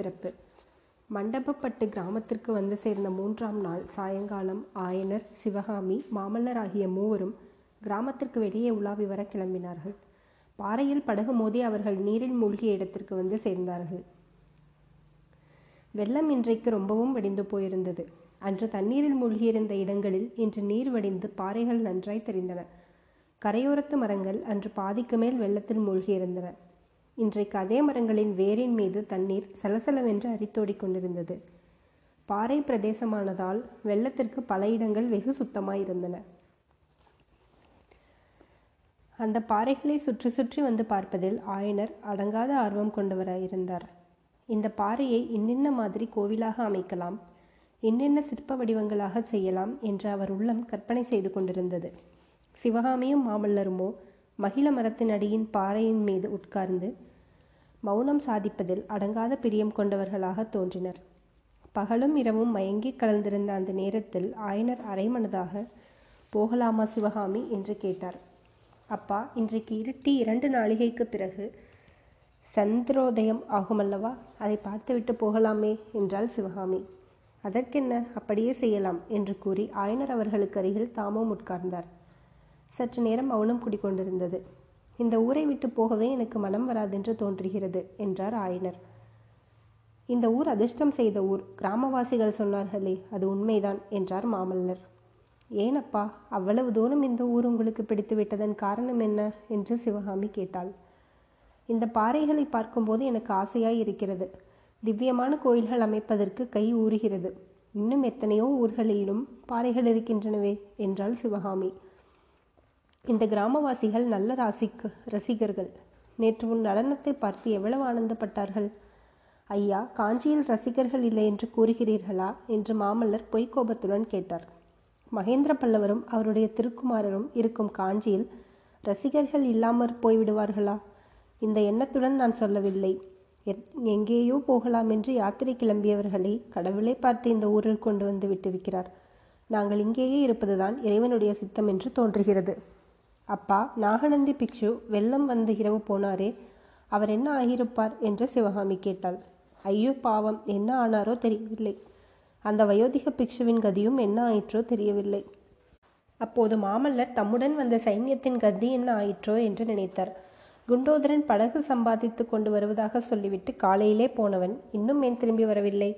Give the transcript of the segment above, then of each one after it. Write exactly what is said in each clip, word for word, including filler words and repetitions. பிறப்பு. மண்டபப்பட்டு கிராமத்திற்கு வந்து சேர்ந்த மூன்றாம் நாள் சாயங்காலம் ஆயனர், சிவகாமி, மாமல்லர் ஆகிய மூவரும் கிராமத்திற்கு வெளியே உலாவி வர கிளம்பினார்கள். பாறையில் படகு மோதி அவர்கள் நீரில் மூழ்கிய இடத்திற்கு வந்து சேர்ந்தார்கள். வெள்ளம் இன்றைக்கு ரொம்பவும் வடிந்து போயிருந்தது. அன்று தண்ணீரில் மூழ்கியிருந்த இடங்களில் இன்று நீர் வடிந்து பாறைகள் நன்றாய் தெரிந்தன. கரையோரத்து மரங்கள் அன்று பாதிக்கு மேல் வெள்ளத்தில் மூழ்கியிருந்தன. இன்றைக்கு அதே மரங்களின் வேரின் மீது தண்ணீர் சலசலவென்று அரித்தோடி கொண்டிருந்தது. பாறை பிரதேசமானதால் வெள்ளத்திற்கு பல இடங்கள் வெகு சுத்தமாயிருந்தன. அந்த பாறைகளை சுற்றி சுற்றி வந்து பார்ப்பதில் ஆயனர் அடங்காத ஆர்வம் கொண்டவராயிருந்தார். இந்த பாறையை இன்னின்ன மாதிரி கோவிலாக அமைக்கலாம், இன்னின்ன சிற்ப வடிவங்களாக செய்யலாம் என்று அவர் உள்ளம் கற்பனை செய்து கொண்டிருந்தது. சிவகாமியும் மாமல்லருமோ மகிழ மரத்தின் அடியின் பாறையின் மீது உட்கார்ந்து மௌனம் சாதிப்பதில் அடங்காத பிரியம் கொண்டவர்களாக தோன்றினர். பகலும் இரவும் மயங்கி கலந்திருந்த அந்த நேரத்தில் ஆயனர் அரைமனதாக, "போகலாமா சிவகாமி?" என்று கேட்டார். "அப்பா, இன்றைக்கு இருட்டி இரண்டு நாளிகைக்கு பிறகு சந்திரோதயம் ஆகுமல்லவா, அதை பார்த்துவிட்டு போகலாமே" என்றாள் சிவகாமி. "அதற்கென்ன, அப்படியே செய்யலாம்" என்று கூறி ஆயனர் அவர்களுக்கு அருகில் தாமும் உட்கார்ந்தார். சற்று நேரம் மௌனம் குடிக்கொண்டிருந்தது. "இந்த ஊரை விட்டு போகவே எனக்கு மனம் வராதென்று தோன்றுகிறது" என்றார் ஆயனர். "இந்த ஊர் அதிர்ஷ்டம் செய்த ஊர், கிராமவாசிகள் சொன்னார்களே, அது உண்மைதான்" என்றார் மாமல்லர். "ஏனப்பா, அவ்வளவு தூரம் இந்த ஊர் உங்களுக்கு பிடித்து விட்டதன் காரணம் என்ன?" என்று சிவகாமி கேட்டாள். "இந்த பாறைகளை பார்க்கும்போது எனக்கு ஆசையாய் இருக்கிறது. திவ்யமான கோயில்கள் அமைப்பதற்கு கை ஊறுகிறது. இன்னும் எத்தனையோ ஊர்களிலும் பாறைகள் இருக்கின்றனவே" என்றாள் சிவகாமி. "இந்த கிராமவாசிகள் நல்ல ராசிக்கு ரசிகர்கள். நேற்று உன் நடனத்தை பார்த்து எவ்வளவு ஆனந்தப்பட்டார்கள்." "ஐயா, காஞ்சியில் ரசிகர்கள் இல்லை என்று கூறுகிறீர்களா?" என்று மாமல்லர் பொய்க்கோபத்துடன் கேட்டார். "மகேந்திர பல்லவரும் அவருடைய திருக்குமாரரும் இருக்கும் காஞ்சியில் ரசிகர்கள் இல்லாமற் போய்விடுவார்களா? இந்த எண்ணத்துடன் நான் சொல்லவில்லை. எங்கேயோ போகலாம் என்று யாத்திரை கிளம்பியவர்களை கடவுளை பார்த்து இந்த ஊரில் கொண்டு வந்து விட்டிருக்கிறார். நாங்கள் இங்கேயே இருப்பதுதான் இறைவனுடைய சித்தம் என்று தோன்றுகிறது." "அப்பா, நாகநந்தி பிக்ஷு வெள்ளம் வந்து இரவு போனாரே, அவர் என்ன ஆகியிருப்பார்?" என்று சிவகாமி கேட்டாள். "ஐயோ பாவம், என்ன ஆனாரோ தெரியவில்லை. அந்த வயோதிக பிக்ஷுவின் கதியும் என்ன ஆயிற்றோ தெரியவில்லை." அப்போது மாமல்லர் தம்முடன் வந்த சைன்யத்தின் கதி என்ன ஆயிற்றோ என்று நினைத்தார். குண்டோதரன் படகு சம்பாதித்து கொண்டு வருவதாக சொல்லிவிட்டு காலையிலே போனவன் இன்னும் ஏன் திரும்பி வரவில்லை?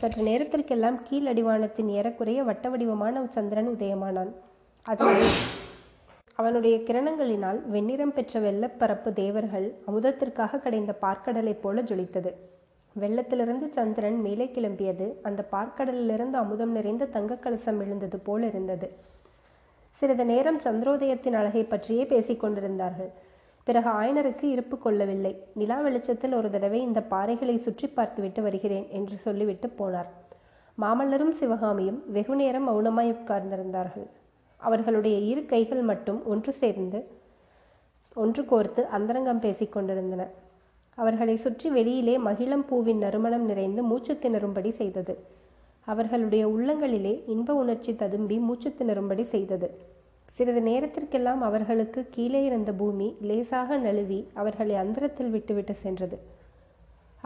சற்று நேரத்திற்கெல்லாம் கீழடிவானத்தின் ஏறக்குறைய வட்ட வடிவமான சந்திரன் உதயமானான். அதனால் அவனுடைய கிரணங்களினால் வெண்ணிறம் பெற்ற வெள்ளப்பரப்பு தேவர்கள் அமுதத்திற்காக கடைந்த பார்க்கடலை போல ஜொலித்தது. வெள்ளத்திலிருந்து சந்திரன் மேலே கிளம்பியது. அந்த பார்க்கடலிலிருந்து அமுதம் நிறைந்த தங்கக் கலசம் எழுந்தது போல் இருந்தது. சிறிது நேரம் சந்திரோதயத்தின் அழகை பற்றியே பேசிக் கொண்டிருந்தார்கள். பிறகு ஆயனருக்கு இருப்பு கொள்ளவில்லை. நிலா வெளிச்சத்தில் ஒரு தடவை இந்த பாறைகளை சுற்றி பார்த்துவிட்டு வருகிறேன் என்று சொல்லிவிட்டு போனார். மாமல்லரும் சிவகாமியும் வெகு நேரம் மௌனமாய் உட்கார்ந்திருந்தார்கள். அவர்களுடைய இரு கைகள் மட்டும் ஒன்று சேர்ந்து ஒன்று கோர்த்து அந்தரங்கம் பேசிக் கொண்டிருந்தன. அவர்களை சுற்றி வெளியிலே மகிழம் பூவின் நறுமணம் நிறைந்து மூச்சு திணறும்படி செய்தது. அவர்களுடைய உள்ளங்களிலே இன்ப உணர்ச்சி ததும்பி மூச்சு திணறும்படி செய்தது. சிறிது நேரத்திற்கெல்லாம் அவர்களுக்கு கீழே இருந்த பூமி லேசாக நழுவி அவர்களை அந்தரத்தில் விட்டுவிட்டு சென்றது.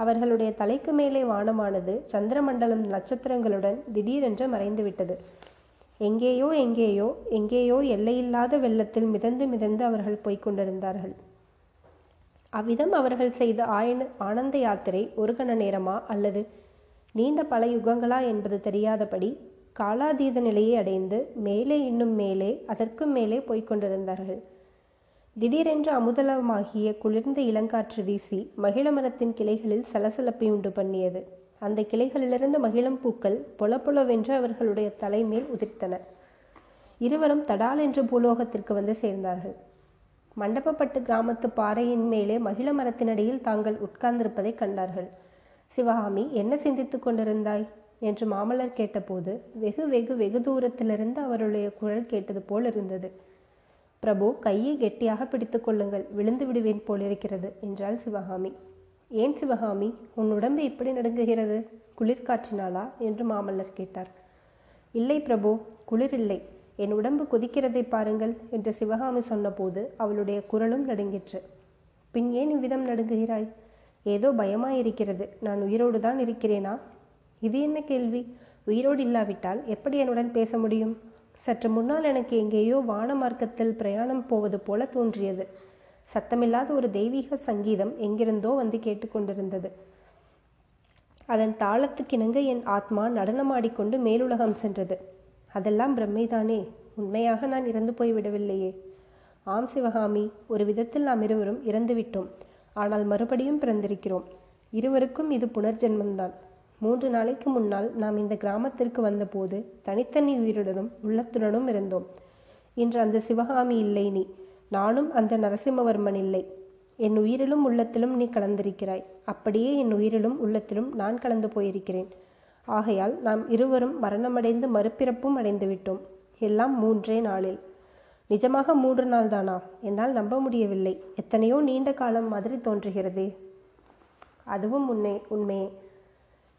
அவர்களுடைய தலைக்கு மேலே வானமானது சந்திரமண்டலம் நட்சத்திரங்களுடன் திடீரென்று மறைந்துவிட்டது. எங்கேயோ எங்கேயோ எங்கேயோ எல்லையில்லாத வெள்ளத்தில் மிதந்து மிதந்து அவர்கள் போய்கொண்டிருந்தார்கள். அவ்விதம் அவர்கள் செய்த ஆயன ஆனந்த யாத்திரை ஒரு கண நேரமா அல்லது நீண்ட பல யுகங்களா என்பது தெரியாதபடி காலாதீத நிலையை அடைந்து மேலே இன்னும் மேலே அதற்கும் மேலே போய்கொண்டிருந்தார்கள். திடீரென்று அமுதலமாகிய குளிர்ந்த இளங்காற்று வீசி மகிழ மரத்தின் கிளைகளில் சலசலப்பை உண்டு பண்ணியது. அந்த கிளைகளிலிருந்து மகிழம் பூக்கள் பொல பொலவென்று அவர்களுடைய தலைமேல் உதிர்த்தன. இருவரும் தடால் என்று பூலோகத்திற்கு வந்து சேர்ந்தார்கள். மண்டபப்பட்டு கிராமத்து பாறையின் மேலே மகிழ மரத்தினடியில் தாங்கள் உட்கார்ந்திருப்பதை கண்டார்கள். "சிவகாமி, என்ன சிந்தித்து கொண்டிருந்தாய்?" என்று மாமல்லர் கேட்டபோது வெகு வெகு வெகு தூரத்திலிருந்து அவருடைய குரல் கேட்டது போல் இருந்தது. "பிரபு, கையை கெட்டியாக பிடித்து கொள்ளுங்கள், விழுந்து விடுவேன் போலிருக்கிறது" என்றாள் சிவகாமி. "ஏன் சிவகாமி, உன் உடம்பு இப்படி நடுங்குகிறது? குளிர்காற்றினாளா?" என்று மாமல்லர் கேட்டார். "இல்லை பிரபு, குளிர் இல்லை, என் உடம்பு கொதிக்கிறதை பாருங்கள்" என்று சிவகாமி சொன்னபோது அவளுடைய குரலும் நடுங்கிற்று. "பின் ஏன் இவ்விதம் நடுங்குகிறாய்? ஏதோ பயமாக இருக்கிறது. நான் உயிரோடு தான் இருக்கிறேனா? இது என்ன கேள்வி? உயிரோடு இல்லாவிட்டால் எப்படி என்னுடன் பேச முடியும்? சற்று முன்னால் எனக்கு எங்கேயோ வான மார்க்கத்தில் பிரயாணம் போவது போல தோன்றியது. சத்தமில்லாத ஒரு தெய்வீக சங்கீதம் எங்கிருந்தோ வந்து கேட்டுக்கொண்டிருந்தது. அதன் தாளத்துக்கிணங்க என் ஆத்மா நடனமாடிக்கொண்டு மேலுலகம் சென்றது. அதெல்லாம் பிரம்மைதானே. உண்மையாக நான் இறந்து போய்விடவில்லையே. ஆம் சிவகாமி, ஒரு விதத்தில் நாம் இருவரும் இறந்துவிட்டோம். ஆனால் மறுபடியும் பிறந்திருக்கிறோம். இருவருக்கும் இது புனர்ஜென்மந்தான். மூன்று நாளைக்கு முன்னால் நாம் இந்த கிராமத்திற்கு வந்தபோது தனித்தனி உயிருடனும் உள்ளத்துடனும் இருந்தோம். இன்று அந்த சிவகாமி இல்லை நீ, நானும் அந்த நரசிம்மவர்மன் இல்லை. என் உயிரிலும் உள்ளத்திலும் நீ கலந்திருக்கிறாய். அப்படியே என் உயிரிலும் உள்ளத்திலும் நான் கலந்து போயிருக்கிறேன். ஆகையால் நாம் இருவரும் மரணமடைந்து மறுபிறப்பும் அடைந்து விட்டோம். எல்லாம் மூன்றே நாளில். நிஜமாக மூன்று நாள் தானா? என்னால் நம்ப முடியவில்லை. எத்தனையோ நீண்ட காலம் மாதிரி தோன்றுகிறதே. அதுவும் உண்மை உண்மையே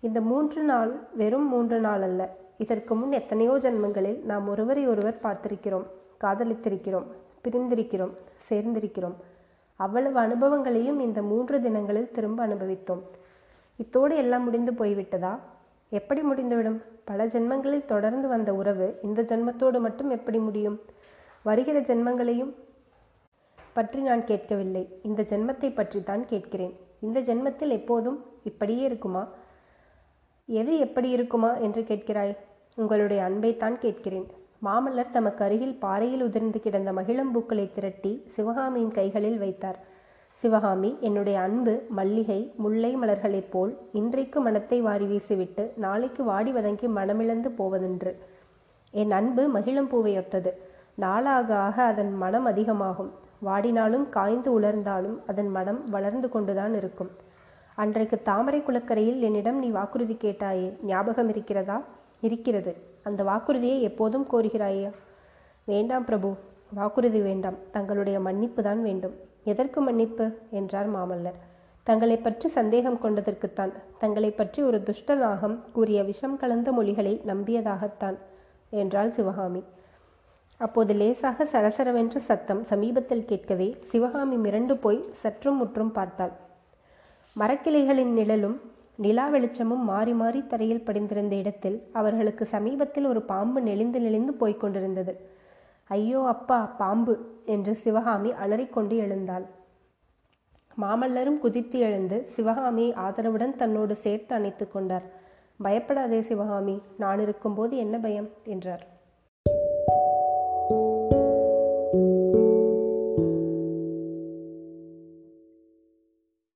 இந்த மூன்று நாள் வெறும் மூன்று நாள் அல்ல. இதற்கு முன் எத்தனையோ ஜென்மங்களில் நாம் ஒருவரை ஒருவர் பார்த்திருக்கிறோம், காதலித்திருக்கிறோம், பிரிந்திருக்கிறோம், சேர்ந்திருக்கிறோம். அவ்வளவு அனுபவங்களையும் இந்த மூன்று தினங்களில் திரும்ப அனுபவித்தோம். இத்தோடு எல்லாம் முடிந்து போய்விட்டதா? எப்படி முடிந்துவிடும்? பல ஜென்மங்களில் தொடர்ந்து வந்த உறவு இந்த ஜென்மத்தோடு மட்டும் எப்படி முடியும்? வருகிற ஜென்மங்களையும் பற்றி நான் கேட்கவில்லை. இந்த ஜென்மத்தை பற்றி தான் கேட்கிறேன். இந்த ஜென்மத்தில் எப்போதும் இப்படியே இருக்குமா? எது எப்படி இருக்குமா என்று கேட்கிறாய்? உங்களுடைய அன்பைத்தான் கேட்கிறேன். மாமல்லர் தமக்கு அருகில் பாறையில் உதிர்ந்து கிடந்த மகிழம்பூக்களை திரட்டி சிவகாமியின் கைகளில் வைத்தார். சிவகாமி, என்னுடைய அன்பு மல்லிகை முல்லை மலர்களைப் போல் இன்றைக்கு மனத்தை வாரி வீசிவிட்டு நாளைக்கு வாடி வதங்கி மனமிழந்து போவதென்று. என் அன்பு மகிழம்பூவை ஒத்தது. நாளாக ஆக அதன் மனம் அதிகமாகும். வாடினாலும் காய்ந்து உலர்ந்தாலும் அதன் மனம் வளர்ந்து கொண்டுதான் இருக்கும். அன்றைக்கு தாமரை குளக்கரையில் என்னிடம் நீ வாக்குறுதி கேட்டாயே, ஞாபகம் இருக்கிறதா? இருக்கிறது. அந்த வாக்குறுதியை எப்போதும் கோருகிறாயா? வேண்டாம் பிரபு, வாக்குறுதி வேண்டாம். தங்களுடைய மன்னிப்பு தான் வேண்டும். எதற்கு மன்னிப்பு என்றார் மாமல்லர். தங்களை பற்றி சந்தேகம் கொண்டதற்குத்தான். தங்களை பற்றி ஒரு துஷ்ட நாகம் கூறிய விஷம் கலந்த மொழிகளை நம்பியதாகத்தான் என்றாள் சிவகாமி. அப்போது லேசாக சரசரவென்று சத்தம் சமீபத்தில் கேட்கவே சிவகாமி மிரண்டு போய் சற்றும் முற்றும் பார்த்தாள். மரக்கிளைகளின் நிழலும் நிலா வெளிச்சமும் மாறி மாறி தரையில் படிந்திருந்த இடத்தில் அவர்களுக்கு சமீபத்தில் ஒரு பாம்பு நெளிந்து நெளிந்து போய்கொண்டிருந்தது. ஐயோ அப்பா, பாம்பு என்று சிவகாமி அலறிக்கொண்டு எழுந்தாள். மாமல்லரும் குதித்து எழுந்து சிவகாமியை ஆதரவுடன் தன்னோடு சேர்த்து அணைத்து கொண்டார். பயப்படாதே சிவகாமி, நான் இருக்கும்போது என்ன பயம் என்றார்.